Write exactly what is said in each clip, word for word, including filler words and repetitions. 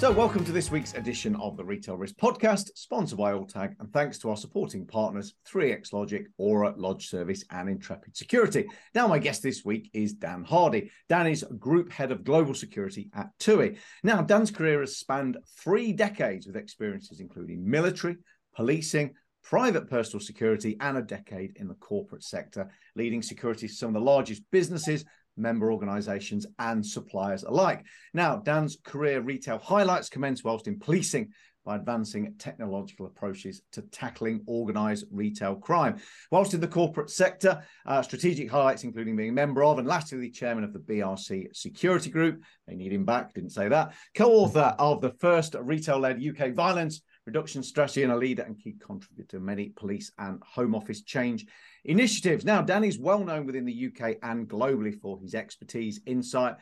So welcome to this week's edition of the Retail Risk Podcast, sponsored by Alltag, and thanks to our supporting partners, three X Logic, Aura, Lodge Service and Intrepid Security. Now my guest this week is Dan Hardy. Dan is Group Head of Global Security at T U I. Now Dan's career has spanned three decades with experiences including military, policing, private personal security and a decade in the corporate sector, leading security to some of the largest businesses, member organisations and suppliers alike. Now, Dan's career retail highlights commence whilst in policing by advancing technological approaches to tackling organised retail crime. Whilst in the corporate sector, uh, strategic highlights including being a member of and lastly chairman of the B R C Security Group. They need him back, didn't say that. Co-author of the first retail-led U K violence reduction strategy and a leader and key contributor to many police and Home Office change initiatives. Now, Dan is well known within the U K and globally for his expertise, insight,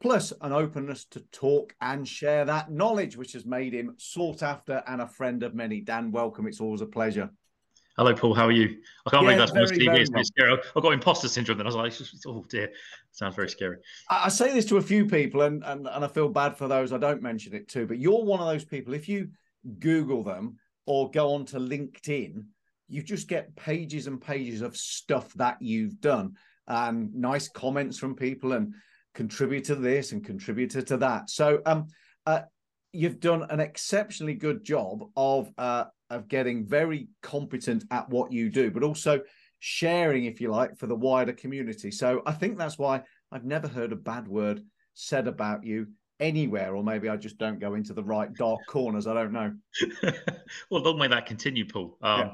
plus an openness to talk and share that knowledge, which has made him sought after and a friend of many. Dan, welcome. It's always a pleasure. Hello, Paul. How are you? I can't yeah, read that from the T V. It's a bit scary. I've got imposter syndrome. Then I was like, oh dear, it sounds very scary. I, I say this to a few people, and, and and I feel bad for those I don't mention it to. But you're one of those people. If you Google them or go on to LinkedIn, you just get pages and pages of stuff that you've done and um, nice comments from people and contribute to this and contributor to that. So um, uh, you've done an exceptionally good job of uh, of getting very competent at what you do, but also sharing, if you like, for the wider community. So I think that's why I've never heard a bad word said about you anywhere, or maybe I just don't go into the right dark corners. I don't know. Well, long may that continue, Paul. Um, yeah.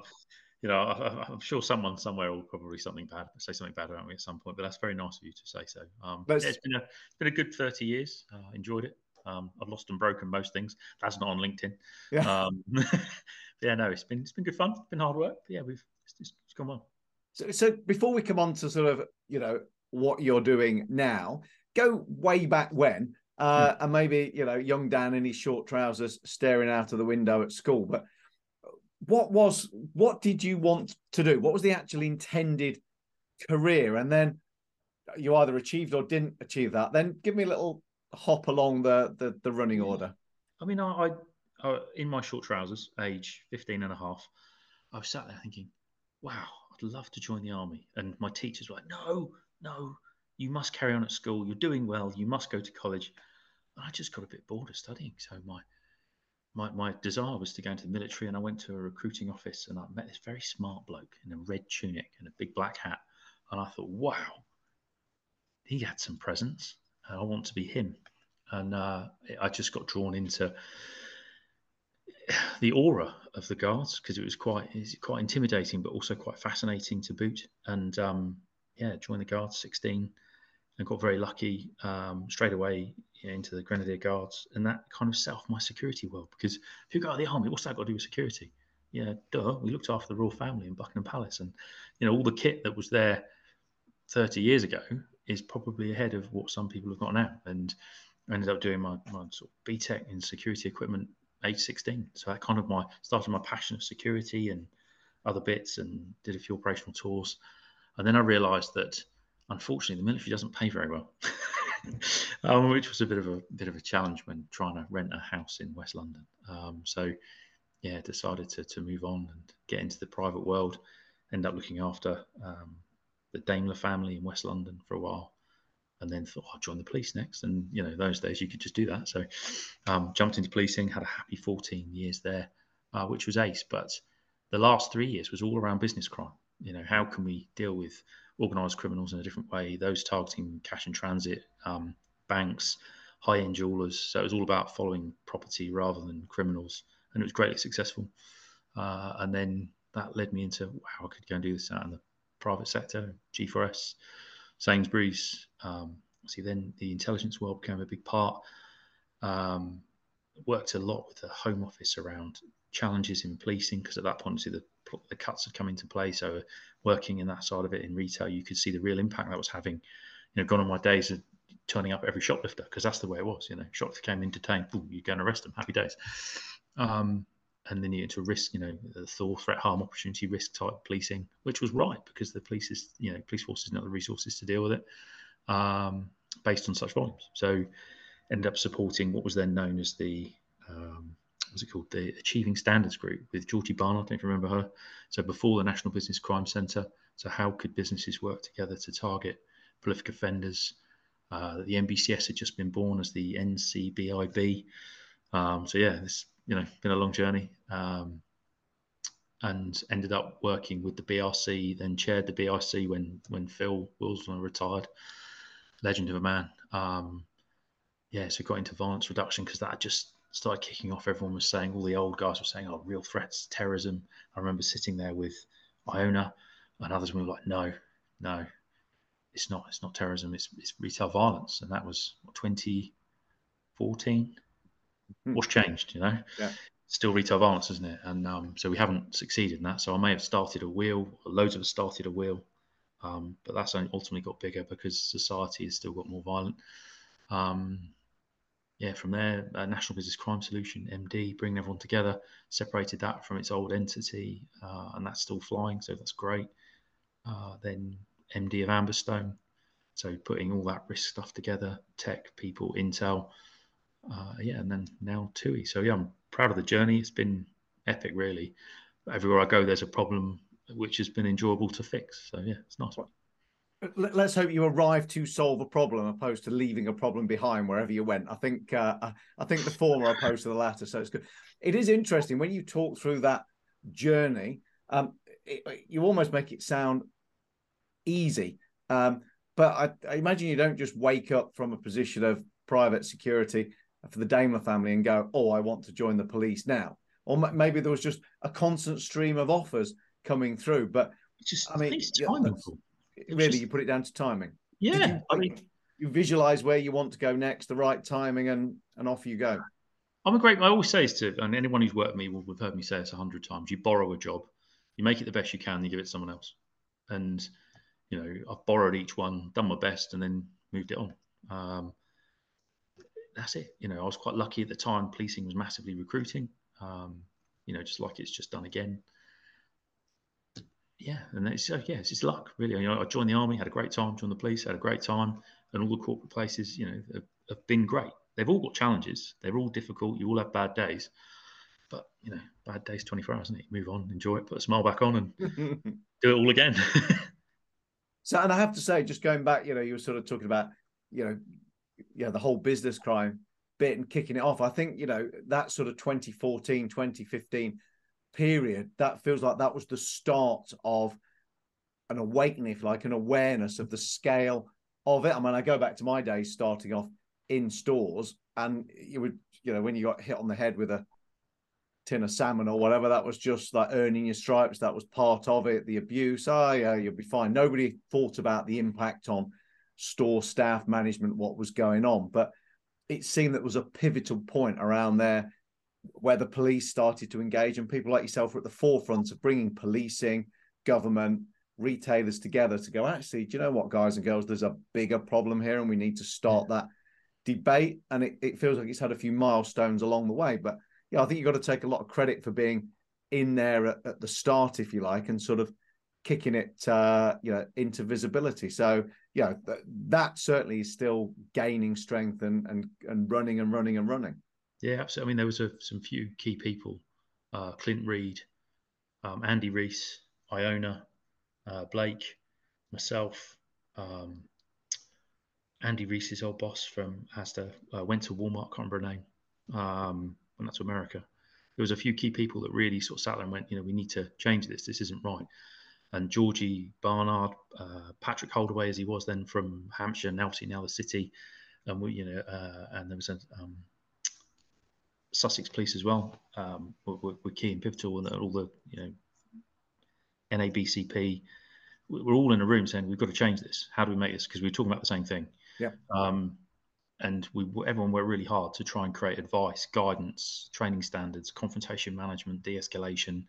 You know, I, I'm sure someone somewhere will probably something bad say something bad about me at some point, but that's very nice of you to say so. Um, but it's, yeah, it's been a it's been a good thirty years. Uh, enjoyed it. Um, I've lost and broken most things. That's not on LinkedIn. Yeah. Um, yeah. No, it's been it's been good fun. It's been hard work. But yeah, we've it's, it's gone well. So, so before we come on to sort of you know what you're doing now, go way back when. Uh, and maybe, you know, young Dan in his short trousers staring out of the window at school. But what was, what did you want to do? What was the actual intended career? And then you either achieved or didn't achieve that. Then give me a little hop along the the, the running order. I mean, I, I, I in my short trousers, age fifteen and a half, I was sat there thinking, wow, I'd love to join the army. And my teachers were like, no, no. You must carry on at school. You're doing well. You must go to college. And I just got a bit bored of studying. So my my, my desire was to go into the military. And I went to a recruiting office and I met this very smart bloke in a red tunic and a big black hat. And I thought, wow, he had some presence. I want to be him. And uh, I just got drawn into the aura of the guards because it was quite it was quite intimidating, but also quite fascinating to boot. And um, yeah, joined the guards, sixteen. And got very lucky um, straight away you know, into the Grenadier Guards, and that kind of set off my security world. Because if you go out of the army, what's that got to do with security? Yeah, duh. We looked after the royal family in Buckingham Palace, and you know all the kit that was there thirty years ago is probably ahead of what some people have got now. And I ended up doing my, my sort of B Tech in security equipment, age sixteen. So that kind of my started my passion of security and other bits, and did a few operational tours, and then I realised that, unfortunately, the military doesn't pay very well, um, which was a bit of a bit of a challenge when trying to rent a house in West London. Um, so, yeah, decided to to move on and get into the private world. End up looking after um, the Daimler family in West Londden for a while, and then thought, oh, I'll join the police next. And you know, those days you could just do that. So, um, jumped into policing. Had a happy fourteen years there, uh, which was ace. But the last three years was all around business crime. You know, how can we deal with organised criminals in a different way, those targeting cash in transit, um, banks, high-end jewellers. So it was all about following property rather than criminals, and it was greatly successful. Uh, and then that led me into, wow, I could go and do this out in the private sector, G four S, Sainsbury's. Um, see, then the intelligence world became a big part. Um, worked a lot with the Home Office around challenges in policing, because at that point, see, the the cuts had come into play. So working in that side of it in retail, you could see the real impact that was having. You know, gone on my days of turning up every shoplifter, because that's the way it was. You know, shoplifter came in, detained, boom, you go and arrest them, happy days. Um, and then you get to risk, you know, the Thor threat, harm, opportunity, risk type policing, which was right, because the police is, you know, police force is not the resources to deal with it um, based on such volumes. So ended up supporting what was then known as the, um, what's it called, the Achieving Standards Group with Georgie Barnard, if you remember her. So before the National Business Crime Center, so how could businesses work together to target prolific offenders? Uh, the N B C S had just been born as the N C B I B. Um, so yeah, this, you know, been a long journey, um, and ended up working with the B R C, then chaired the B R C when, when Phil Wilson retired, legend of a man. Um, yeah, so got into violence reduction because that just started kicking off. Everyone was saying, all the old guys were saying, oh, real threats, terrorism. I remember sitting there with Iona and others, and we were like, no, no, it's not, it's not terrorism, it's, it's retail violence. And that was what, twenty fourteen? What's changed, you know? Yeah. Still retail violence, isn't it? And um, so we haven't succeeded in that. So I may have started a wheel, loads of us started a wheel, um, but that's ultimately got bigger because society has still got more violent. Um, yeah, from there, uh, National Business Crime Solution, M D, bringing everyone together, separated that from its old entity, uh, and that's still flying, so that's great. Uh, then M D of Amberstone, so putting all that risk stuff together, tech, people, intel, Uh, yeah, and then now T U I. So yeah, I'm proud of the journey. It's been epic, really. Everywhere I go, there's a problem which has been enjoyable to fix. So yeah, it's a nice one. Let's hope you arrive to solve a problem, opposed to leaving a problem behind wherever you went. I think uh, I think the former opposed to the latter. So it's good. It is interesting when you talk through that journey. Um, it, you almost make it sound easy, um, but I, I imagine you don't just wake up from a position of private security for the Daimler family and go, oh, I want to join the police now. Or maybe there was just a constant stream of offers coming through. But just, I mean, I it's timing. It really, just, you put it down to timing. Yeah, you, I mean, you visualize where you want to go next, the right timing, and and off you go. I'm a great. I always say this to, and anyone who's worked with me will have heard me say this a hundred times. You borrow a job, you make it the best you can, you give it to someone else. And you know, I've borrowed each one, done my best, and then moved it on. Um, That's it. You know, I was quite lucky at the time. Policing was massively recruiting, um, you know, just like it's just done again. Yeah. And it's, uh, yeah, it's just luck, really. You know, I joined the army, had a great time, joined the police, had a great time. And all the corporate places, you know, have, have been great. They've all got challenges. They're all difficult. You all have bad days. But, you know, bad days, twenty-four hours, isn't it? You move on, enjoy it, put a smile back on and do it all again. So, and I have to say, just going back, you know, you were sort of talking about, you know, yeah, the whole business crime bit and kicking it off. I think, you know, that sort of twenty fourteen, twenty fifteen period, that feels like that was the start of an awakening, if like an awareness of the scale of it. I mean, I go back to my days starting off in stores, and you would, you know, when you got hit on the head with a tin of salmon or whatever, that was just like earning your stripes. That was part of it. The abuse, oh yeah, you'll be fine. Nobody thought about the impact on store staff, management, what was going on. But it seemed that was a pivotal point around there where the police started to engage, and people like yourself were at the forefront of bringing policing, government, retailers together to go, actually, do you know what, guys and girls, there's a bigger problem here and we need to start that debate. And it, it feels like it's had a few milestones along the way. But yeah, I think you've got to take a lot of credit for being in there at, at the start, if you like, and sort of kicking it, uh, you know, into visibility. So, yeah, th that certainly is still gaining strength and and and running and running and running. Yeah, absolutely. I mean, there was a, some few key people: uh, Clint Reed, um, Andy Reese, Iona, uh, Blake, myself. Um, Andy Reese's old boss from Asta uh, went to Walmart. Can't remember her name. Um, went out to America. There was a few key people that really sort of sat there and went, you know, we need to change this. This isn't right. And Georgie Barnard, uh, Patrick Holdaway, as he was then from Hampshire, now now the city, and we, you know, uh, and there was a um, Sussex Police as well. Um, were, were key and pivotal, and all the, you know, N A B C P. We're all in a room saying we've got to change this. How do we make this? Because we were talking about the same thing. Yeah. Um, and we everyone worked really hard to try and create advice, guidance, training standards, confrontation management, de-escalation,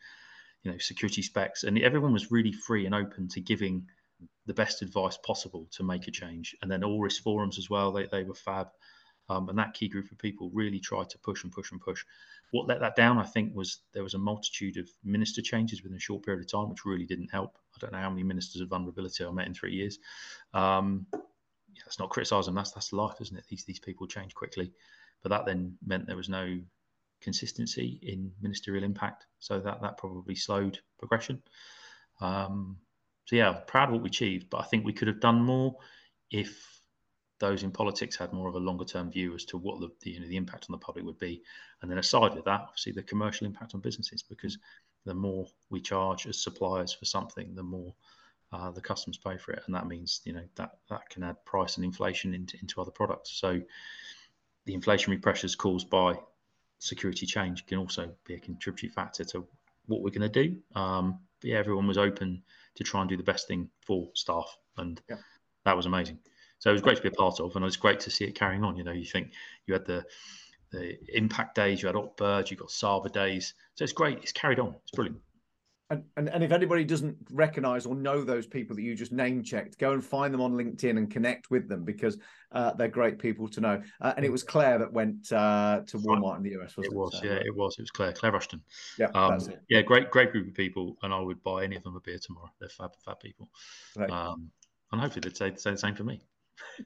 you know, security specs, and everyone was really free and open to giving the best advice possible to make a change. And then all risk forums as well, they, they were fab. Um, and that key group of people really tried to push and push and push. What let that down, I think, was there was a multitude of minister changes within a short period of time, which really didn't help. I don't know how many ministers of vulnerability I met in three years. Um, yeah, that's not criticising them. That's that's life, isn't it? These these people change quickly, but that then meant there was no consistency in ministerial impact, so that that probably slowed progression. Um, so yeah, proud of what we achieved, but I think we could have done more if those in politics had more of a longer term view as to what the, the you know the impact on the public would be, and then aside with that, obviously the commercial impact on businesses, because the more we charge as suppliers for something, the more uh, the customers pay for it, and that means you know that that can add price and inflation into into other products. So the inflationary pressures caused by security change can also be a contributory factor to what we're going to do. Um, but yeah, everyone was open to try and do the best thing for staff, and yeah. that was amazing. So it was great to be a part of, and it was great to see it carrying on. You know, you think you had the the impact days, you had Otbird, you got Saba days. So it's great. It's carried on. It's brilliant. And, and and if anybody doesn't recognise or know those people that you just name checked, go and find them on LinkedIn and connect with them, because uh, they're great people to know. Uh, and it was Claire that went uh, to Walmart in the U S, wasn't it? It was, so, yeah, it was. It was Claire, Claire Rushton. Yeah, um, that's it. Yeah, great, great group of people, and I would buy any of them a beer tomorrow. They're fab, fab people. Right. Um, and hopefully they'd say, say the same for me.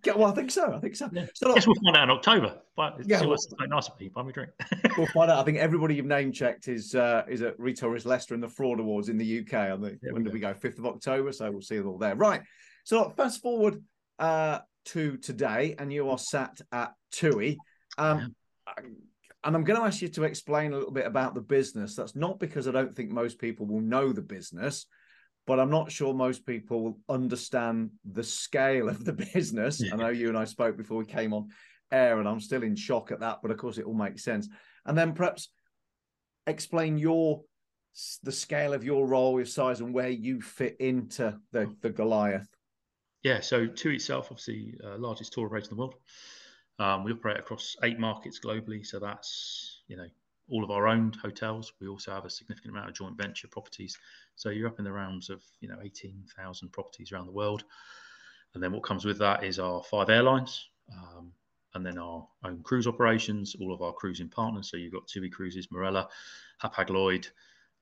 Yeah, well, I think so. I think so. Yeah. so I guess we'll find out in October. But it's yeah, well, so nice of you. Buy me a drink. We'll find out. I think everybody you've name checked is uh, is at Retail Risk Leicester and the Fraud Awards in the U K. I think yeah, when do we go? fifth of October. So we'll see them all there. Right. So look, fast forward uh, to today, and you are sat at T U I. Um, yeah. And I'm going to ask you to explain a little bit about the business. That's not because I don't think most people will know the business, but I'm not sure most people understand the scale of the business. Yeah. I know you and I spoke before we came on air, and I'm still in shock at that, but of course it all makes sense. And then perhaps explain your the scale of your role, your size, and where you fit into the, the Goliath. Yeah, so T U I itself, obviously, uh, largest tour operator in the world. Um, we operate across eight markets globally, so that's, you know, all of our owned hotels. We also have a significant amount of joint venture properties. So you're up in the realms of, you know, eighteen thousand properties around the world. And then what comes with that is our five airlines, um, and then our own cruise operations, all of our cruising partners. So you've got T U I Cruises, Marella, Hapag Lloyd,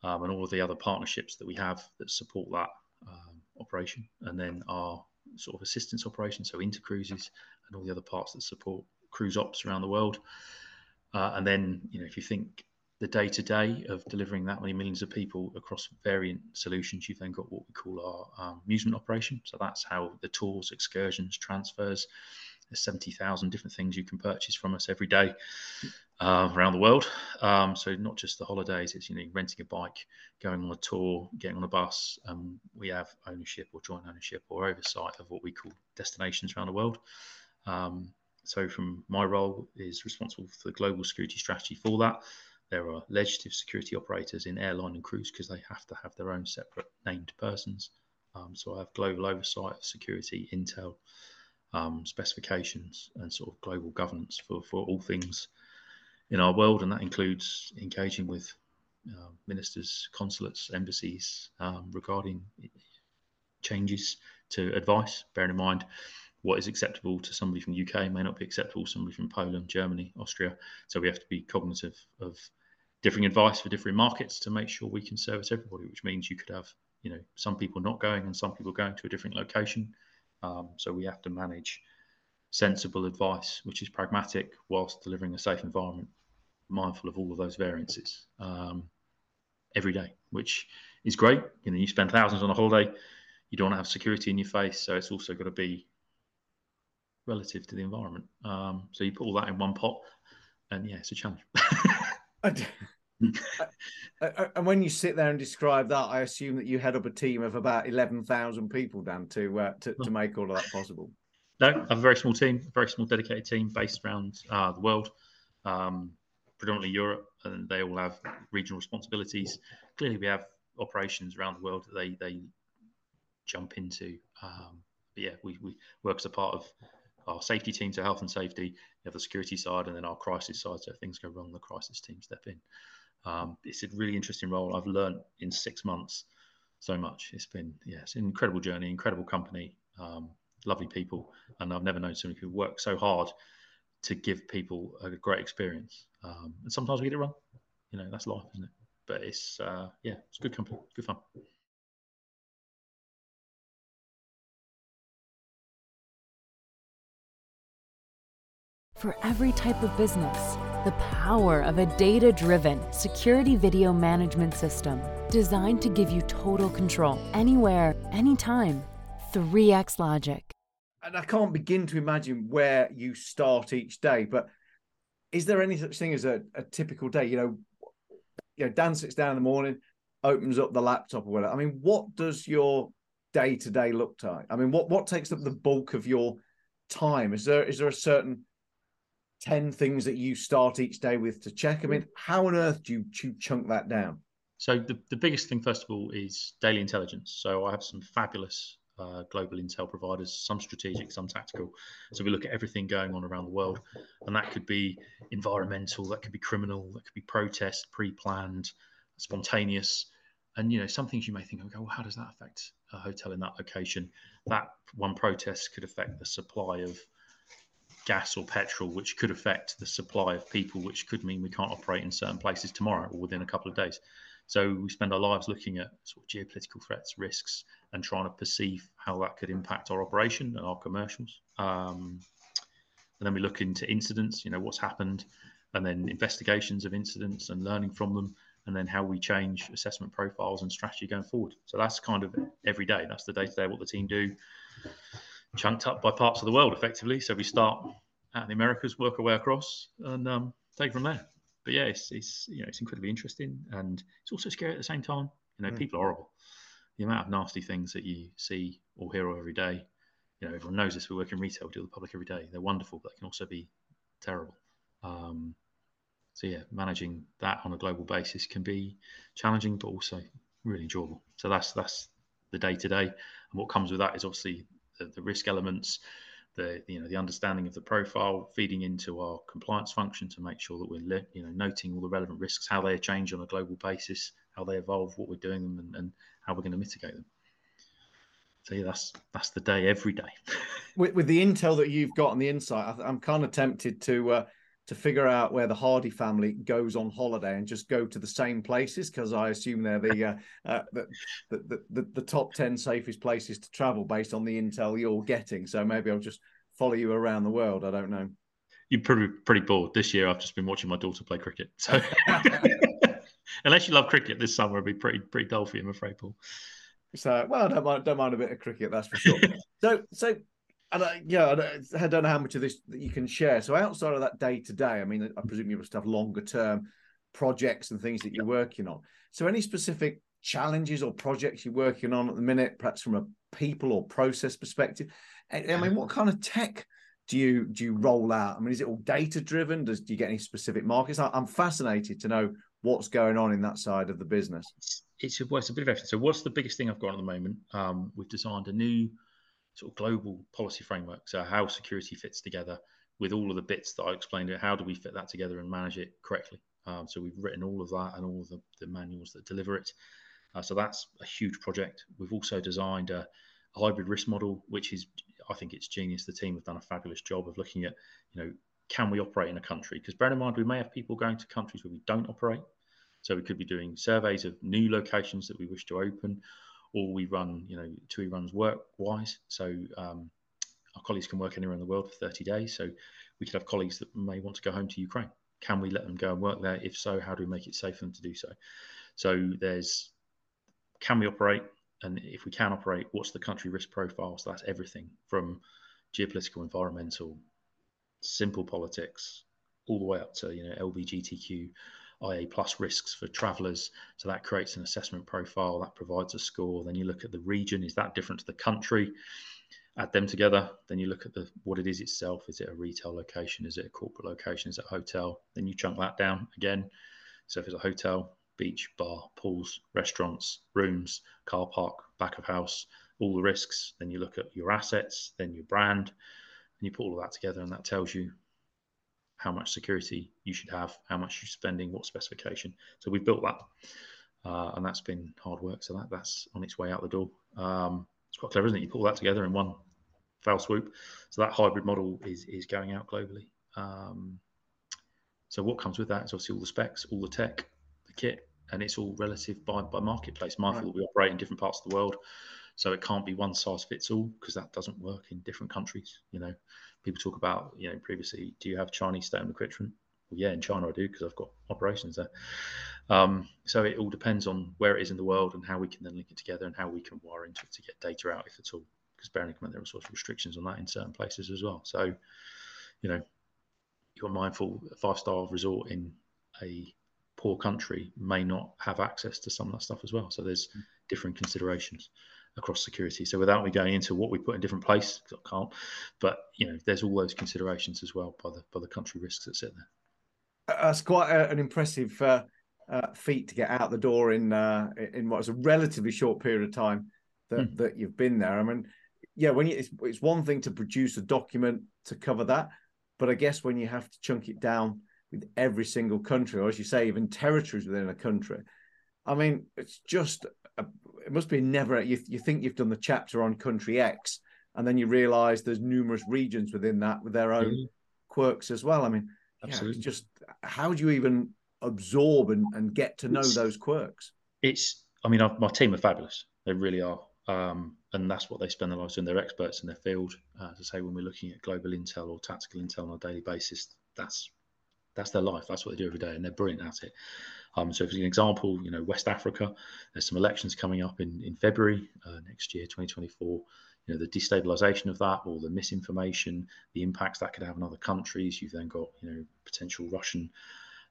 um, and all of the other partnerships that we have that support that um, operation. And then our sort of assistance operation, so Intercruises and all the other parts that support cruise ops around the world. Uh, and then, you know, if you think the day-to-day of delivering that many millions of people across variant solutions, you've then got what we call our um, amusement operation. So that's how the tours, excursions, transfers, there's seventy thousand different things you can purchase from us every day uh, around the world. Um, so not just the holidays, it's, you know, renting a bike, going on a tour, getting on a bus. Um, we have ownership or joint ownership or oversight of what we call destinations around the world. Um, So from my role is responsible for the global security strategy for that. There are legislative security operators in airline and cruise because they have to have their own separate named persons. Um, so I have global oversight of security, intel, um, specifications, and sort of global governance for, for all things in our world. And that includes engaging with uh, ministers, consulates, embassies um, regarding changes to advice, bearing in mind what is acceptable to somebody from the U K may not be acceptable to somebody from Poland, Germany, Austria. So we have to be cognizant of differing advice for different markets to make sure we can service everybody, which means you could have, you know, some people not going and some people going to a different location. Um, so we have to manage sensible advice, which is pragmatic, whilst delivering a safe environment, mindful of all of those variances um, every day, which is great. You know, you spend thousands on a holiday, you don't want to have security in your face, so it's also got to be relative to the environment. Um, so you put all that in one pot, and yeah, it's a challenge. And, and when you sit there and describe that, I assume that you head up a team of about eleven thousand people, Dan, to, uh, to to make all of that possible. No, I have a very small team, a very small dedicated team based around uh, the world, um, predominantly Europe, and they all have regional responsibilities. Clearly, we have operations around the world that they, they jump into. Um, but yeah, we, we work as a part of our safety team, so health and safety, you have the security side, and then our crisis side, so if things go wrong, the crisis team step in. Um, it's a really interesting role. I've learned in six months so much. It's been, yeah, it's an incredible journey, incredible company, um, lovely people, and I've never known so many people work so hard to give people a great experience. Um, and sometimes we get it wrong. You know, that's life, isn't it? But it's, uh, yeah, it's good company, good fun. For every type of business, the power of a data-driven security video management system designed to give you total control anywhere, anytime. three X Logic. And I can't begin to imagine where you start each day, but is there any such thing as a, a typical day? You know, you know, Dan sits down in the morning, opens up the laptop or whatever. I mean, what does your day-to-day look like? I mean, what, what takes up the bulk of your time? Is there is there a certain ten things that you start each day with to check? I mean, how on earth do you, do you chunk that down? So the, the biggest thing, first of all, is daily intelligence. So I have some fabulous Uh, global intel providers, some strategic, some tactical. So we look at everything going on around the world, and that could be environmental, that could be criminal, that could be protest, pre-planned, spontaneous. And, you know, some things you may think, okay, well, how does that affect a hotel in that location? That one protest could affect the supply of gas or petrol, which could affect the supply of people, which could mean we can't operate in certain places tomorrow or within a couple of days. So we spend our lives looking at sort of geopolitical threats, risks, and trying to perceive how that could impact our operation and our commercials. Um, and then we look into incidents, you know, what's happened, and then investigations of incidents and learning from them, and then how we change assessment profiles and strategy going forward. So that's kind of every day. That's the day-to-day, what the team do, chunked up by parts of the world, effectively. So we start out in the Americas, work our way across, and um, take from there. But yeah, it's, it's, you know, it's incredibly interesting, and it's also scary at the same time. You know, mm. people are horrible. The amount of nasty things that you see or hear every day, you know, everyone knows this. We work in retail, we deal with the public every day. They're wonderful, but they can also be terrible. Um, so yeah, managing that on a global basis can be challenging, but also really enjoyable. So that's that's the day to day, and what comes with that is obviously the, the risk elements. The, you know, the understanding of the profile, feeding into our compliance function to make sure that we're, you know, noting all the relevant risks, how they change on a global basis, how they evolve, what we're doing them, and, and how we're going to mitigate them. So yeah, that's that's the day every day. With, with the intel that you've got and the insight, I, I'm kind of tempted to uh, to figure out where the Hardy family goes on holiday and just go to the same places, because I assume they're the, uh, uh, the, the the the top ten safest places to travel based on the intel you're getting. So maybe I'll just follow you around the world. I don't know. You're probably pretty bored this year. I've just been watching my daughter play cricket. So unless you love cricket, this summer will be pretty pretty dull for you, I'm afraid, Paul. So well, don't mind don't mind a bit of cricket, that's for sure. so so, and I, yeah, I don't know how much of this that you can share. So outside of that day to day, I mean, I presume you must have longer term projects and things that you're working on. So any specific challenges or projects you're working on at the minute, perhaps from a people or process perspective? I mean, what kind of tech do you do you roll out? I mean, is it all data driven? Does do you get any specific markets? I'm fascinated to know what's going on in that side of the business. It's, it's, a, well, it's a bit of everything. So what's the biggest thing I've got at the moment? Um, we've designed a new sort of global policy framework. So how security fits together with all of the bits that I explained. How do we fit that together and manage it correctly? Um, so we've written all of that and all of the, the manuals that deliver it. Uh, so that's a huge project. We've also designed a, a hybrid risk model, which is, I think it's genius. The team have done a fabulous job of looking at, you know, can we operate in a country? Because bear in mind, we may have people going to countries where we don't operate. So we could be doing surveys of new locations that we wish to open, or we run, you know, T U I runs work-wise. So um, our colleagues can work anywhere in the world for thirty days. So we could have colleagues that may want to go home to Ukraine. Can we let them go and work there? If so, how do we make it safe for them to do so? So there's, can we operate? And if we can operate, what's the country risk profile? So that's everything from geopolitical, environmental, simple politics, all the way up to, you know, L G B T Q, I A plus risks for travellers. So that creates an assessment profile that provides a score. Then you look at the region. Is that different to the country? Add them together. Then you look at the what it is itself. Is it a retail location? Is it a corporate location? Is it a hotel? Then you chunk that down again. So if it's a hotel, beach, bar, pools, restaurants, rooms, car park, back of house, all the risks. Then you look at your assets, then your brand, and you put all of that together, and that tells you how much security you should have, how much you're spending, what specification. So we've built that, uh, and that's been hard work. So that, that's on its way out the door. Um, it's quite clever, isn't it? You put all that together in one foul swoop. So that hybrid model is is going out globally. Um, so what comes with that is obviously all the specs, all the tech, the kit, and it's all relative by, by marketplace. Mindful that we operate in different parts of the world. So it can't be one size fits all, because that doesn't work in different countries. You know, people talk about, you know, previously, do you have Chinese stone equipment? Well, yeah, in China I do, because I've got operations there. Um, so it all depends on where it is in the world and how we can then link it together and how we can wire into it to get data out, if at all. Because bearing in mind there are sort of restrictions on that in certain places as well. So, you know, you're mindful a five-star resort in a poor country may not have access to some of that stuff as well. So there's different considerations across security. So without me going into what we put in different places, I can't, but you know, there's all those considerations as well by the by the country risks that sit there. That's quite a, an impressive uh, uh, feat to get out the door in uh, in what's a relatively short period of time that, mm. that you've been there. I mean, yeah, when you, it's, it's one thing to produce a document to cover that, but I guess when you have to chunk it down with every single country, or as you say, even territories within a country, I mean, it's just, a, it must be never, you, you think you've done the chapter on country X, and then you realise there's numerous regions within that with their own mm-hmm. quirks as well. I mean, absolutely. Yeah, it's just, how do you even absorb and, and get to know it's, those quirks? It's, I mean, I've, my team are fabulous. They really are. Um, and that's what they spend their lives doing. They're experts in their field. Uh, as I say, when we're looking at global intel or tactical intel on a daily basis, that's that's their life. That's what they do every day, and they're brilliant at it. Um, so, for an example, you know, West Africa, there's some elections coming up in, in February uh, next year, twenty twenty-four. You know, the destabilisation of that, or the misinformation, the impacts that could have on other countries. You've then got, you know, potential Russian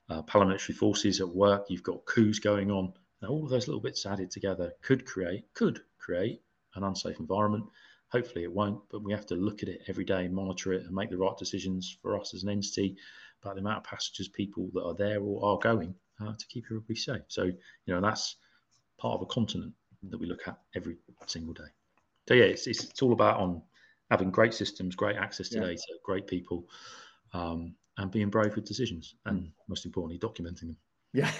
uh, paramilitary forces at work. You've got coups going on. Now, all of those little bits added together could create, could create an unsafe environment. Hopefully it won't, but we have to look at it every day, monitor it, and make the right decisions for us as an entity about the amount of passengers, people that are there or are going uh, to keep everybody safe. So, you know, that's part of a continent that we look at every single day. So, yeah, it's, it's, it's all about on having great systems, great access to yeah. data, great people, um, and being brave with decisions, and most importantly, documenting them. Yeah,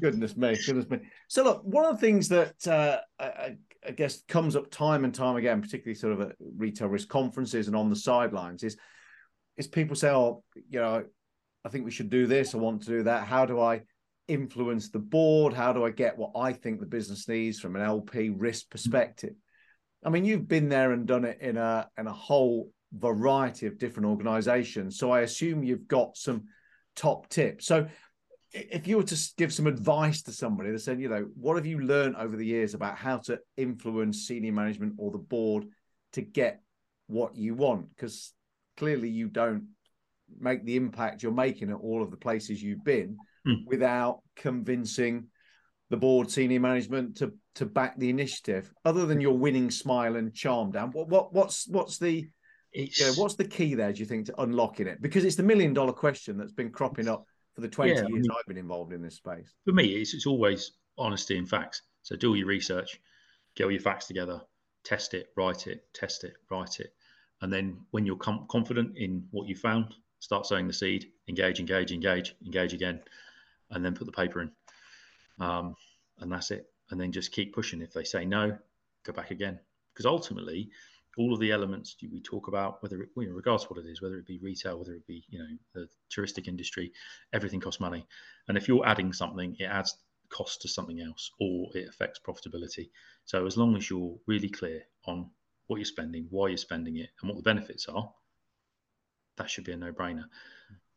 goodness me, goodness me. So look, one of the things that uh, I, I guess comes up time and time again, particularly sort of at retail risk conferences and on the sidelines, is is people say, oh, you know, I think we should do this, I want to do that. How do I influence the board? How do I get what I think the business needs from an L P risk perspective? I mean, you've been there and done it in a in a whole variety of different organizations, so I assume you've got some top tips. So if you were to give some advice to somebody that said, you know, what have you learned over the years about how to influence senior management or the board to get what you want? Because clearly you don't make the impact you're making at all of the places you've been mm. without convincing the board, senior management to to back the initiative. Other than your winning smile and charm, Dan, what, what what's what's the it's... You know, what's the key there, do you think, to unlocking it? Because it's the million dollar question that's been cropping up for the twenty yeah, years I mean, I've been involved in this space. For me, it's, it's always honesty and facts. So do all your research, get all your facts together, test it, write it, test it, write it. And then when you're com confident in what you found, start sowing the seed, engage, engage, engage, engage again, and then put the paper in. Um, and that's it. And then just keep pushing. If they say no, go back again. Because ultimately, all of the elements we talk about, whether it, you know, regards to what it is, whether it be retail, whether it be, you know, the touristic industry, everything costs money. And if you're adding something, it adds cost to something else, or it affects profitability. So as long as you're really clear on what you're spending, why you're spending it, and what the benefits are, that should be a no-brainer.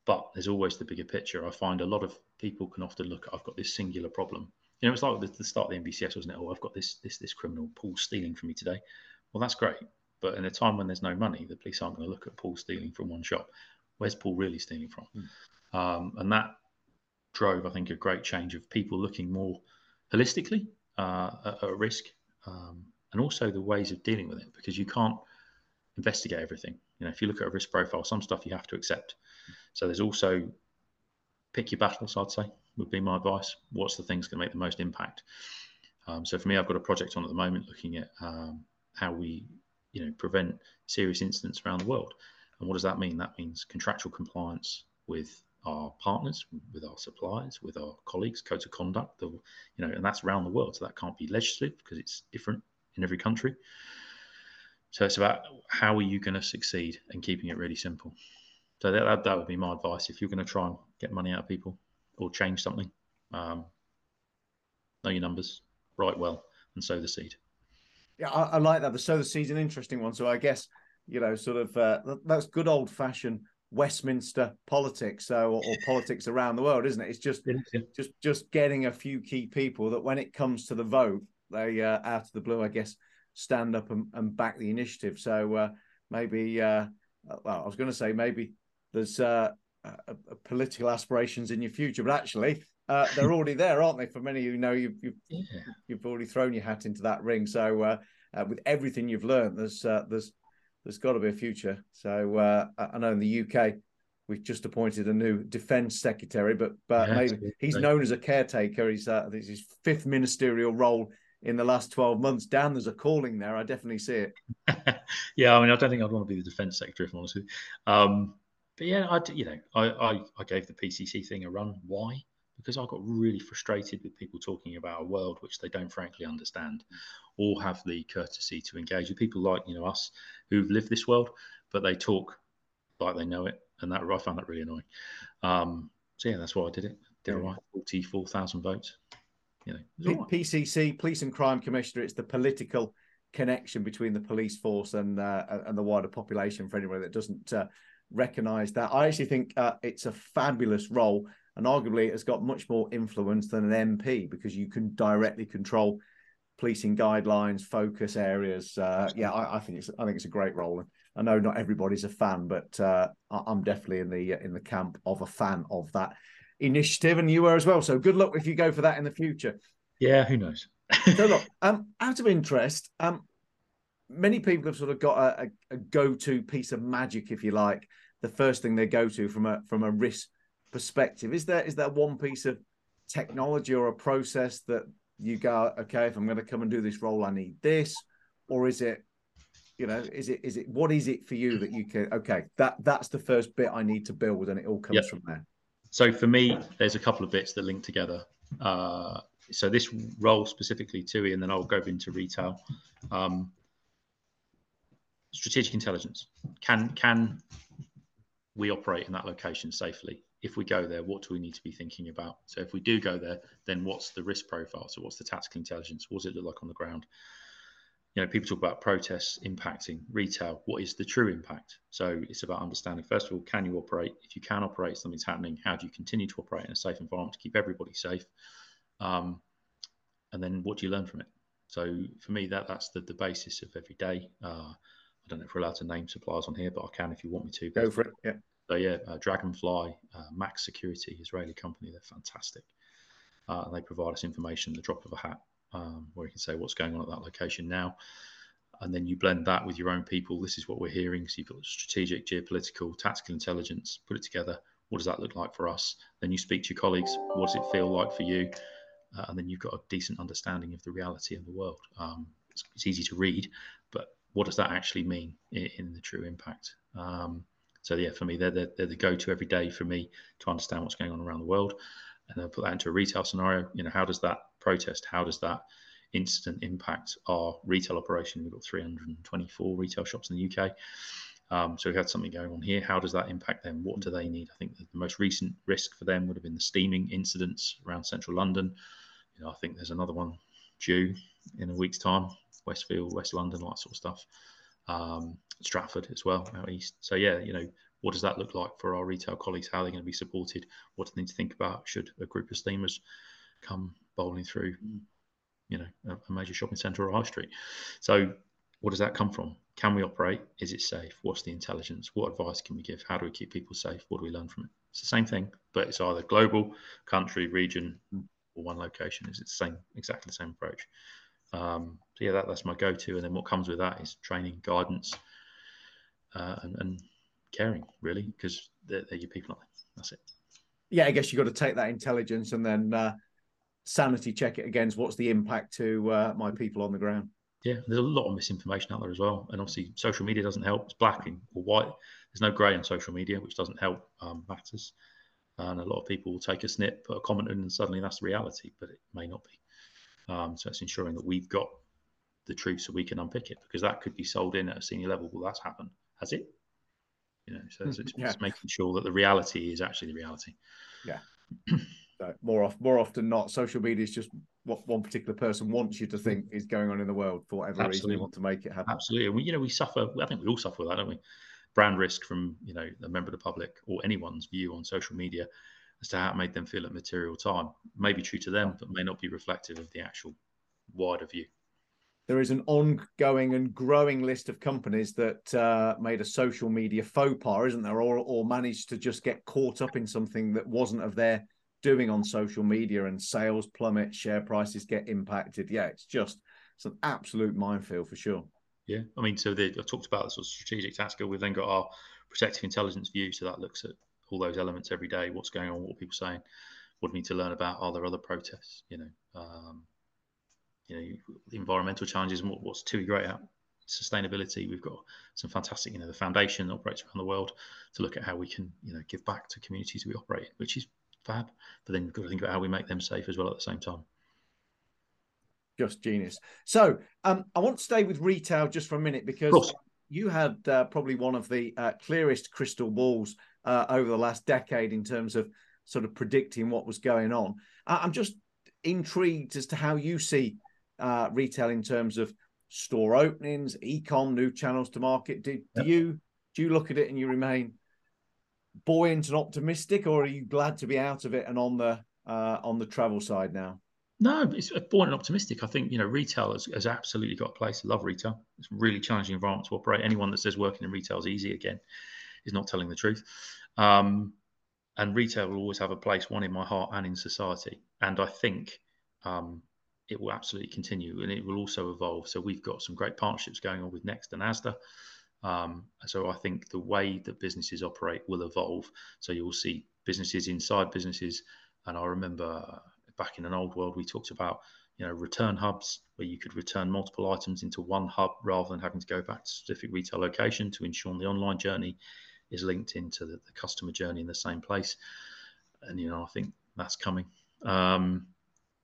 But there's always the bigger picture. I find a lot of people can often look at, I've got this singular problem. You know, it's like the, the start of the N B C S, wasn't it? Oh, I've got this, this, this criminal, Paul's stealing from me today. Well, that's great. But in a time when there's no money, the police aren't going to look at Paul stealing from one shop. Where's Paul really stealing from? Mm. Um, and that drove, I think, a great change of people looking more holistically uh, at, at risk, um, and also the ways of dealing with it, because you can't investigate everything. You know, if you look at a risk profile, some stuff you have to accept. Mm. So there's also pick your battles, I'd say, would be my advice. What's the things going to make the most impact? Um, so for me, I've got a project on at the moment looking at um, how we... you know, prevent serious incidents around the world. And what does that mean? That means contractual compliance with our partners, with our suppliers, with our colleagues, codes of conduct, the, you know, and that's around the world. So that can't be legislative because it's different in every country. So it's about how are you going to succeed and keeping it really simple. So that, that, that would be my advice. If you're going to try and get money out of people or change something, um, know your numbers, write well, and sow the seed. Yeah, I, I like that. The so the season, interesting one. So I guess, you know, sort of uh, that's good old fashioned Westminster politics, so or, or politics around the world, isn't it? It's just just just getting a few key people that, when it comes to the vote, they uh, out of the blue, I guess, stand up and, and back the initiative. So uh, maybe, uh, well, I was going to say maybe there's uh, a, a political aspirations in your future, but actually uh, they're already there, aren't they? For many, you know, you've you've, yeah. you've already thrown your hat into that ring. So uh, uh, with everything you've learned, there's uh, there's There's got to be a future. So uh, I know in the U K, we've just appointed a new defence secretary, but but yeah, maybe he's known as a caretaker. He's uh, this is his fifth ministerial role in the last twelve months. Dan, there's a calling there. I definitely see it. Yeah, I mean, I don't think I'd want to be the defence secretary, if I'm honest with you. Um, but yeah, I, you know, I, I, I gave the P C C thing a run. Why? Because I got really frustrated with people talking about a world which they don't frankly understand or have the courtesy to engage with. People like, you know, us who've lived this world, but they talk like they know it. And that I found that really annoying. Um, so, yeah, that's why I did it. Did I write forty-four thousand votes? You know, right. P C C, Police and Crime Commissioner, it's the political connection between the police force and, uh, and the wider population, for anyone that doesn't uh, recognise that. I actually think uh, it's a fabulous role. And arguably, it's got much more influence than an M P because you can directly control policing guidelines, focus areas. Uh, yeah, I, I think it's I think it's a great role. I know not everybody's a fan, but uh, I'm definitely in the in the camp of a fan of that initiative, and you were as well. So good luck if you go for that in the future. Yeah, who knows? So look, um, out of interest, um, many people have sort of got a, a, a go-to piece of magic, if you like, the first thing they go to from a from a risk perspective. Is there is there one piece of technology or a process that you go, okay, if I'm going to come and do this role, I need this? Or is it, you know, is it is it what is it for you that you can, okay, that that's the first bit I need to build, and it all comes yep. from there? So for me, there's a couple of bits that link together. Uh, so this role specifically, T U I, and then I'll go into retail. Um, strategic intelligence. Can can we operate in that location safely? If we go there, what do we need to be thinking about? So if we do go there, then what's the risk profile? So what's the tactical intelligence? What does it look like on the ground? You know, people talk about protests impacting retail. What is the true impact? So it's about understanding, first of all, can you operate? If you can operate, something's happening. How do you continue to operate in a safe environment to keep everybody safe? Um, and then what do you learn from it? So for me, that that's the, the basis of every day. Uh, I don't know if we're allowed to name suppliers on here, but I can if you want me to. Go for it, yeah. So yeah, uh, Dragonfly, uh, Max Security, Israeli company, they're fantastic. Uh, and they provide us information at the drop of a hat, um, where you can say what's going on at that location now. And then you blend that with your own people. This is what we're hearing. So you've got strategic, geopolitical, tactical intelligence, put it together. What does that look like for us? Then you speak to your colleagues. What does it feel like for you? Uh, and then you've got a decent understanding of the reality of the world. Um, it's, it's easy to read, but what does that actually mean in, in the true impact? Um, So yeah, for me, they're, they're, they're the go-to every day for me to understand what's going on around the world. And then put that into a retail scenario. You know, how does that protest, how does that incident impact our retail operation? We've got three hundred twenty-four retail shops in the U K. Um, so we had something going on here. How does that impact them? What do they need? I think the most recent risk for them would have been the steaming incidents around central London. You know, I think there's another one due in a week's time, Westfield, West London, all that sort of stuff. Um, Stratford as well, out east. So yeah, you know, what does that look like for our retail colleagues? How are they going to be supported? What do they need to think about? Should a group of steamers come bowling through, you know, a, a major shopping centre or high street? So what does that come from? Can we operate? Is it safe? What's the intelligence? What advice can we give? How do we keep people safe? What do we learn from it? It's the same thing, but it's either global, country, region, or one location. It's the same, exactly the same approach. Um, so yeah, that, that's my go-to, and then what comes with that is training, guidance, uh, and, and caring, really, because they're, they're your people. That's it. Yeah, I guess you've got to take that intelligence and then uh, sanity check it against what's the impact to uh, my people on the ground. Yeah, there's a lot of misinformation out there as well, and obviously social media doesn't help. It's black or white. There's no grey on social media, which doesn't help um, matters. And a lot of people will take a snip, put a comment in, and suddenly that's the reality, but it may not be. Um, so it's ensuring that we've got the truth so we can unpick it, because that could be sold in at a senior level. Well, that's happened. Has it? You know, so it's, it's yeah. making sure that the reality is actually the reality. Yeah. So more off, more often not, social media is just what one particular person wants you to think is going on in the world for whatever Absolutely. reason. They want to make it happen. Absolutely. We, you know, we suffer. I think we all suffer with that, don't we? Brand risk from, you know, a member of the public or anyone's view on social media as to how it made them feel at material time. May be true to them, but may not be reflective of the actual wider view. There is an ongoing and growing list of companies that uh, made a social media faux pas, isn't there? Or, or managed to just get caught up in something that wasn't of their doing on social media, and sales plummet, share prices get impacted. Yeah, it's just it's an absolute minefield for sure. Yeah, I mean, so the, I talked about the sort of strategic tactical. We've then got our protective intelligence view. So that looks at all those elements every day. What's going on? What are people saying? What do we need to learn about? Are there other protests? You know, um, you know, environmental challenges, and what, what's T U I great at? Sustainability. We've got some fantastic, you know, the foundation that operates around the world to look at how we can, you know, give back to communities we operate in, which is fab. But then you've got to think about how we make them safe as well at the same time. Just genius. So um, I want to stay with retail just for a minute, because you had uh, probably one of the uh, clearest crystal balls uh, over the last decade in terms of sort of predicting what was going on. Uh, I'm just intrigued as to how you see uh, retail in terms of store openings, e-com, new channels to market. Do, do you do you look at it and you remain buoyant and optimistic, or are you glad to be out of it and on the uh, on the travel side now? No, it's born and optimistic. I think, you know, retail has, has absolutely got a place. I love retail. It's a really challenging environment to operate. Anyone that says working in retail is easy, again, is not telling the truth. Um, and retail will always have a place, one in my heart and in society. And I think um, it will absolutely continue, and it will also evolve. So we've got some great partnerships going on with Next and Asta. Um, so I think the way that businesses operate will evolve. So you will see businesses inside businesses. And I remember... back in an old world, we talked about, you know, return hubs, where you could return multiple items into one hub rather than having to go back to a specific retail location, to ensure the online journey is linked into the, the customer journey in the same place. And, you know, I think that's coming. Um,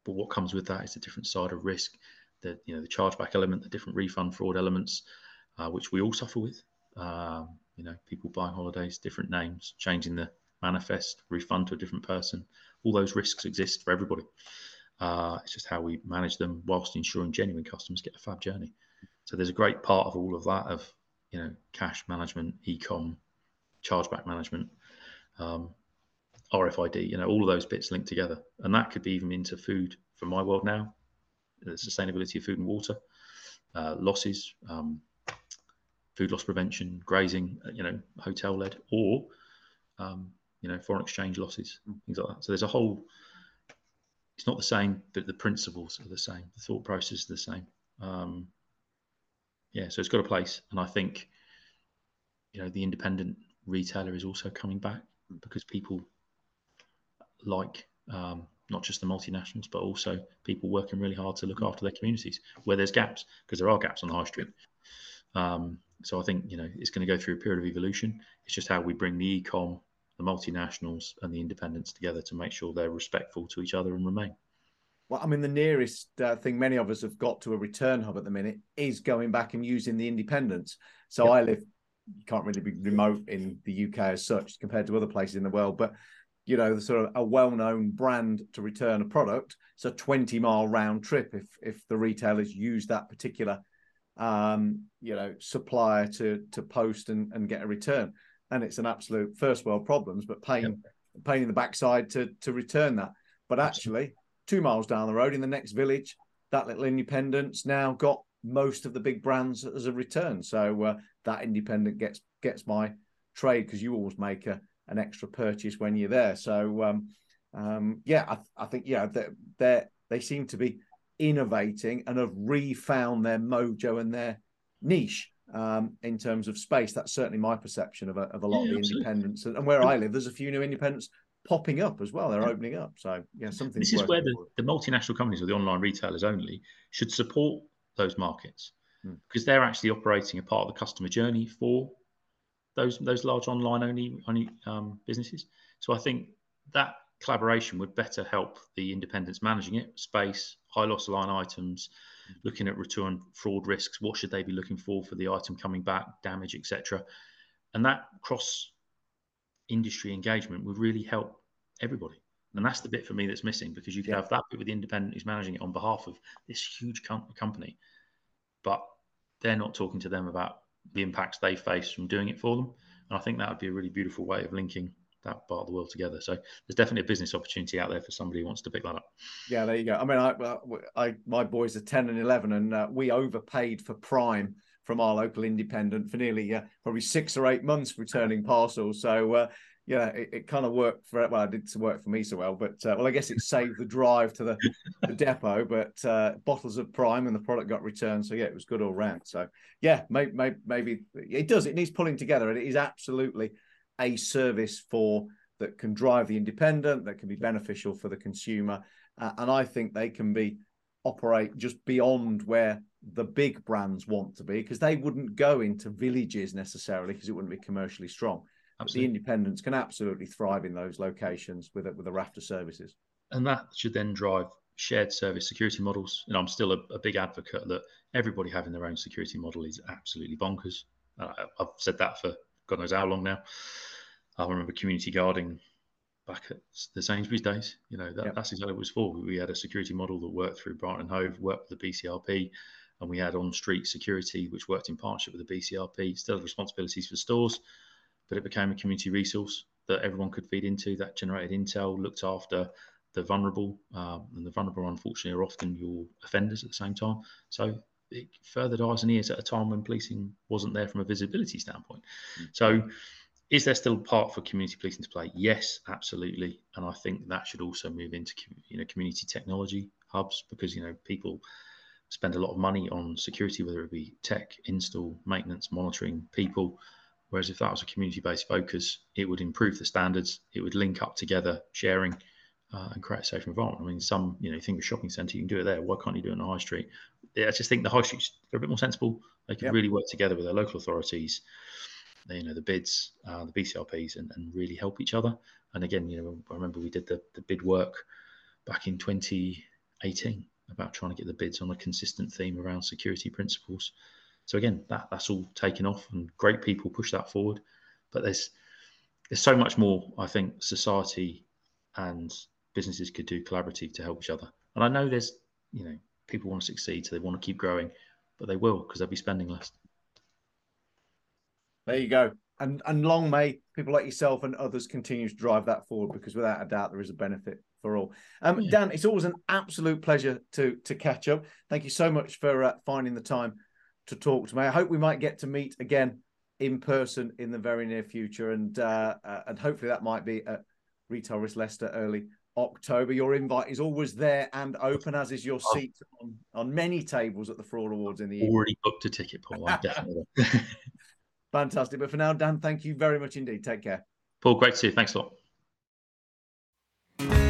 but what comes with that is a different side of risk, the, you know, the chargeback element, the different refund fraud elements, uh, which we all suffer with. Um, you know, people buying holidays, different names, changing the manifest, refund to a different person. All those risks exist for everybody. Uh, it's just how we manage them whilst ensuring genuine customers get a fab journey. So there's a great part of all of that, of, you know, cash management, e-com, chargeback management, um, R F I D, you know, all of those bits linked together. And that could be even into food for my world now, the sustainability of food and water, uh, losses, um, food loss prevention, grazing, you know, hotel led, or, um, you know, foreign exchange losses, things like that. So there's a whole, it's not the same, but the principles are the same. The thought process is the same. Um, yeah, so it's got a place. And I think, you know, the independent retailer is also coming back, because people like, um, not just the multinationals, but also people working really hard to look after their communities where there's gaps, because there are gaps on the high street. Um, so I think, you know, it's going to go through a period of evolution. It's just how we bring the e-com, the multinationals and the independents together to make sure they're respectful to each other and remain. Well, I mean, the nearest uh, thing many of us have got to a return hub at the minute is going back and using the independents. So yeah. I live, you can't really be remote in the U K as such compared to other places in the world, but, you know, sort of a well-known brand to return a product, it's a twenty mile round trip if if the retailers use that particular, um, you know, supplier to, to post and, and get a return. And it's an absolute first world problems, but pain, yep. pain in the backside to, to return that. But actually, two miles down the road in the next village, that little independent's now got most of the big brands as a return. So uh, that independent gets gets my trade, because you always make a, an extra purchase when you're there. So, um, um, yeah, I, I think, yeah, they're, they're, they seem to be innovating and have refound their mojo and their niche. Um, in terms of space, that's certainly my perception of a, of a lot yeah, of the absolutely. independents, and, and where I live, there's a few new independents popping up as well. They're yeah. opening up, so yeah, something. This is where the, the multinational companies or the online retailers only should support those markets, mm. because they're actually operating a part of the customer journey for those those large online only only um, businesses. So I think that collaboration would better help the independents managing it, space, high loss line items. Looking at return fraud risks, what should they be looking for for the item coming back, damage, et cetera. And that cross-industry engagement would really help everybody. And that's the bit for me that's missing, because you could yeah. have that bit with the independent who's managing it on behalf of this huge com company, but they're not talking to them about the impacts they face from doing it for them. And I think that would be a really beautiful way of linking that part of the world together. So there's definitely a business opportunity out there for somebody who wants to pick that up. Yeah, there you go. I mean, I, I my boys are ten and eleven, and uh, we overpaid for Prime from our local independent for nearly uh, probably six or eight months returning parcels. So, uh, yeah, it, it kind of worked for, well, it didn't work for me so well, but, uh, well, I guess it saved the drive to the, the depot, but uh, bottles of Prime and the product got returned. So, yeah, it was good all round. So, yeah, maybe, maybe, maybe it does. It needs pulling together, and it is absolutely a service for that can drive the independent, that can be beneficial for the consumer. Uh, and I think they can be operate just beyond where the big brands want to be, because they wouldn't go into villages necessarily, because it wouldn't be commercially strong. Absolutely. The independents can absolutely thrive in those locations with a, with a raft of services. And that should then drive shared service security models. And I'm still a, a big advocate that everybody having their own security model is absolutely bonkers. Uh, I've said that for God knows how long now. I remember community guarding back at the Sainsbury's days. You know, that, yep. that's exactly what it was for. We had a security model that worked through Brighton Hove, worked with the B C R P, and we had on-street security, which worked in partnership with the B C R P, still had responsibilities for stores, but it became a community resource that everyone could feed into, that generated intel, looked after the vulnerable, um, and the vulnerable, unfortunately, are often your offenders at the same time. So it furthered eyes and ears at a time when policing wasn't there from a visibility standpoint. Mm-hmm. So is there still part for community policing to play? Yes, absolutely. And I think that should also move into, you know, community technology hubs, because, you know, people spend a lot of money on security, whether it be tech, install, maintenance, monitoring, people. Whereas if that was a community-based focus, it would improve the standards, it would link up together, sharing, uh, and create a safe environment. I mean, some, you know, you think of a shopping centre, you can do it there. Why can't you do it on the high street? I just think the high streets are a bit more sensible. They could yeah. really work together with their local authorities, you know, the bids, uh, the B C R Ps, and, and really help each other. And again, you know, I remember we did the, the bid work back in twenty eighteen about trying to get the bids on a consistent theme around security principles. So again, that, that's all taken off, and great people push that forward. But there's there's so much more, I think, society and businesses could do collaborative to help each other. And I know there's, you know, people want to succeed, so they want to keep growing, but they will, because they'll be spending less. There you go. And, and long may people like yourself and others continue to drive that forward, because without a doubt, there is a benefit for all. Um, yeah. Dan, it's always an absolute pleasure to, to catch up. Thank you so much for uh, finding the time to talk to me. I hope we might get to meet again in person in the very near future, and uh, uh, and hopefully that might be at Retail Risk Leicester early October. Your invite is always there and open, as is your seat on, on many tables at the Fraud Awards in the evening. Already booked a ticket, Paul. I definitely. Fantastic. But for now, Dan, thank you very much indeed. Take care. Paul, great to see you. Thanks a lot.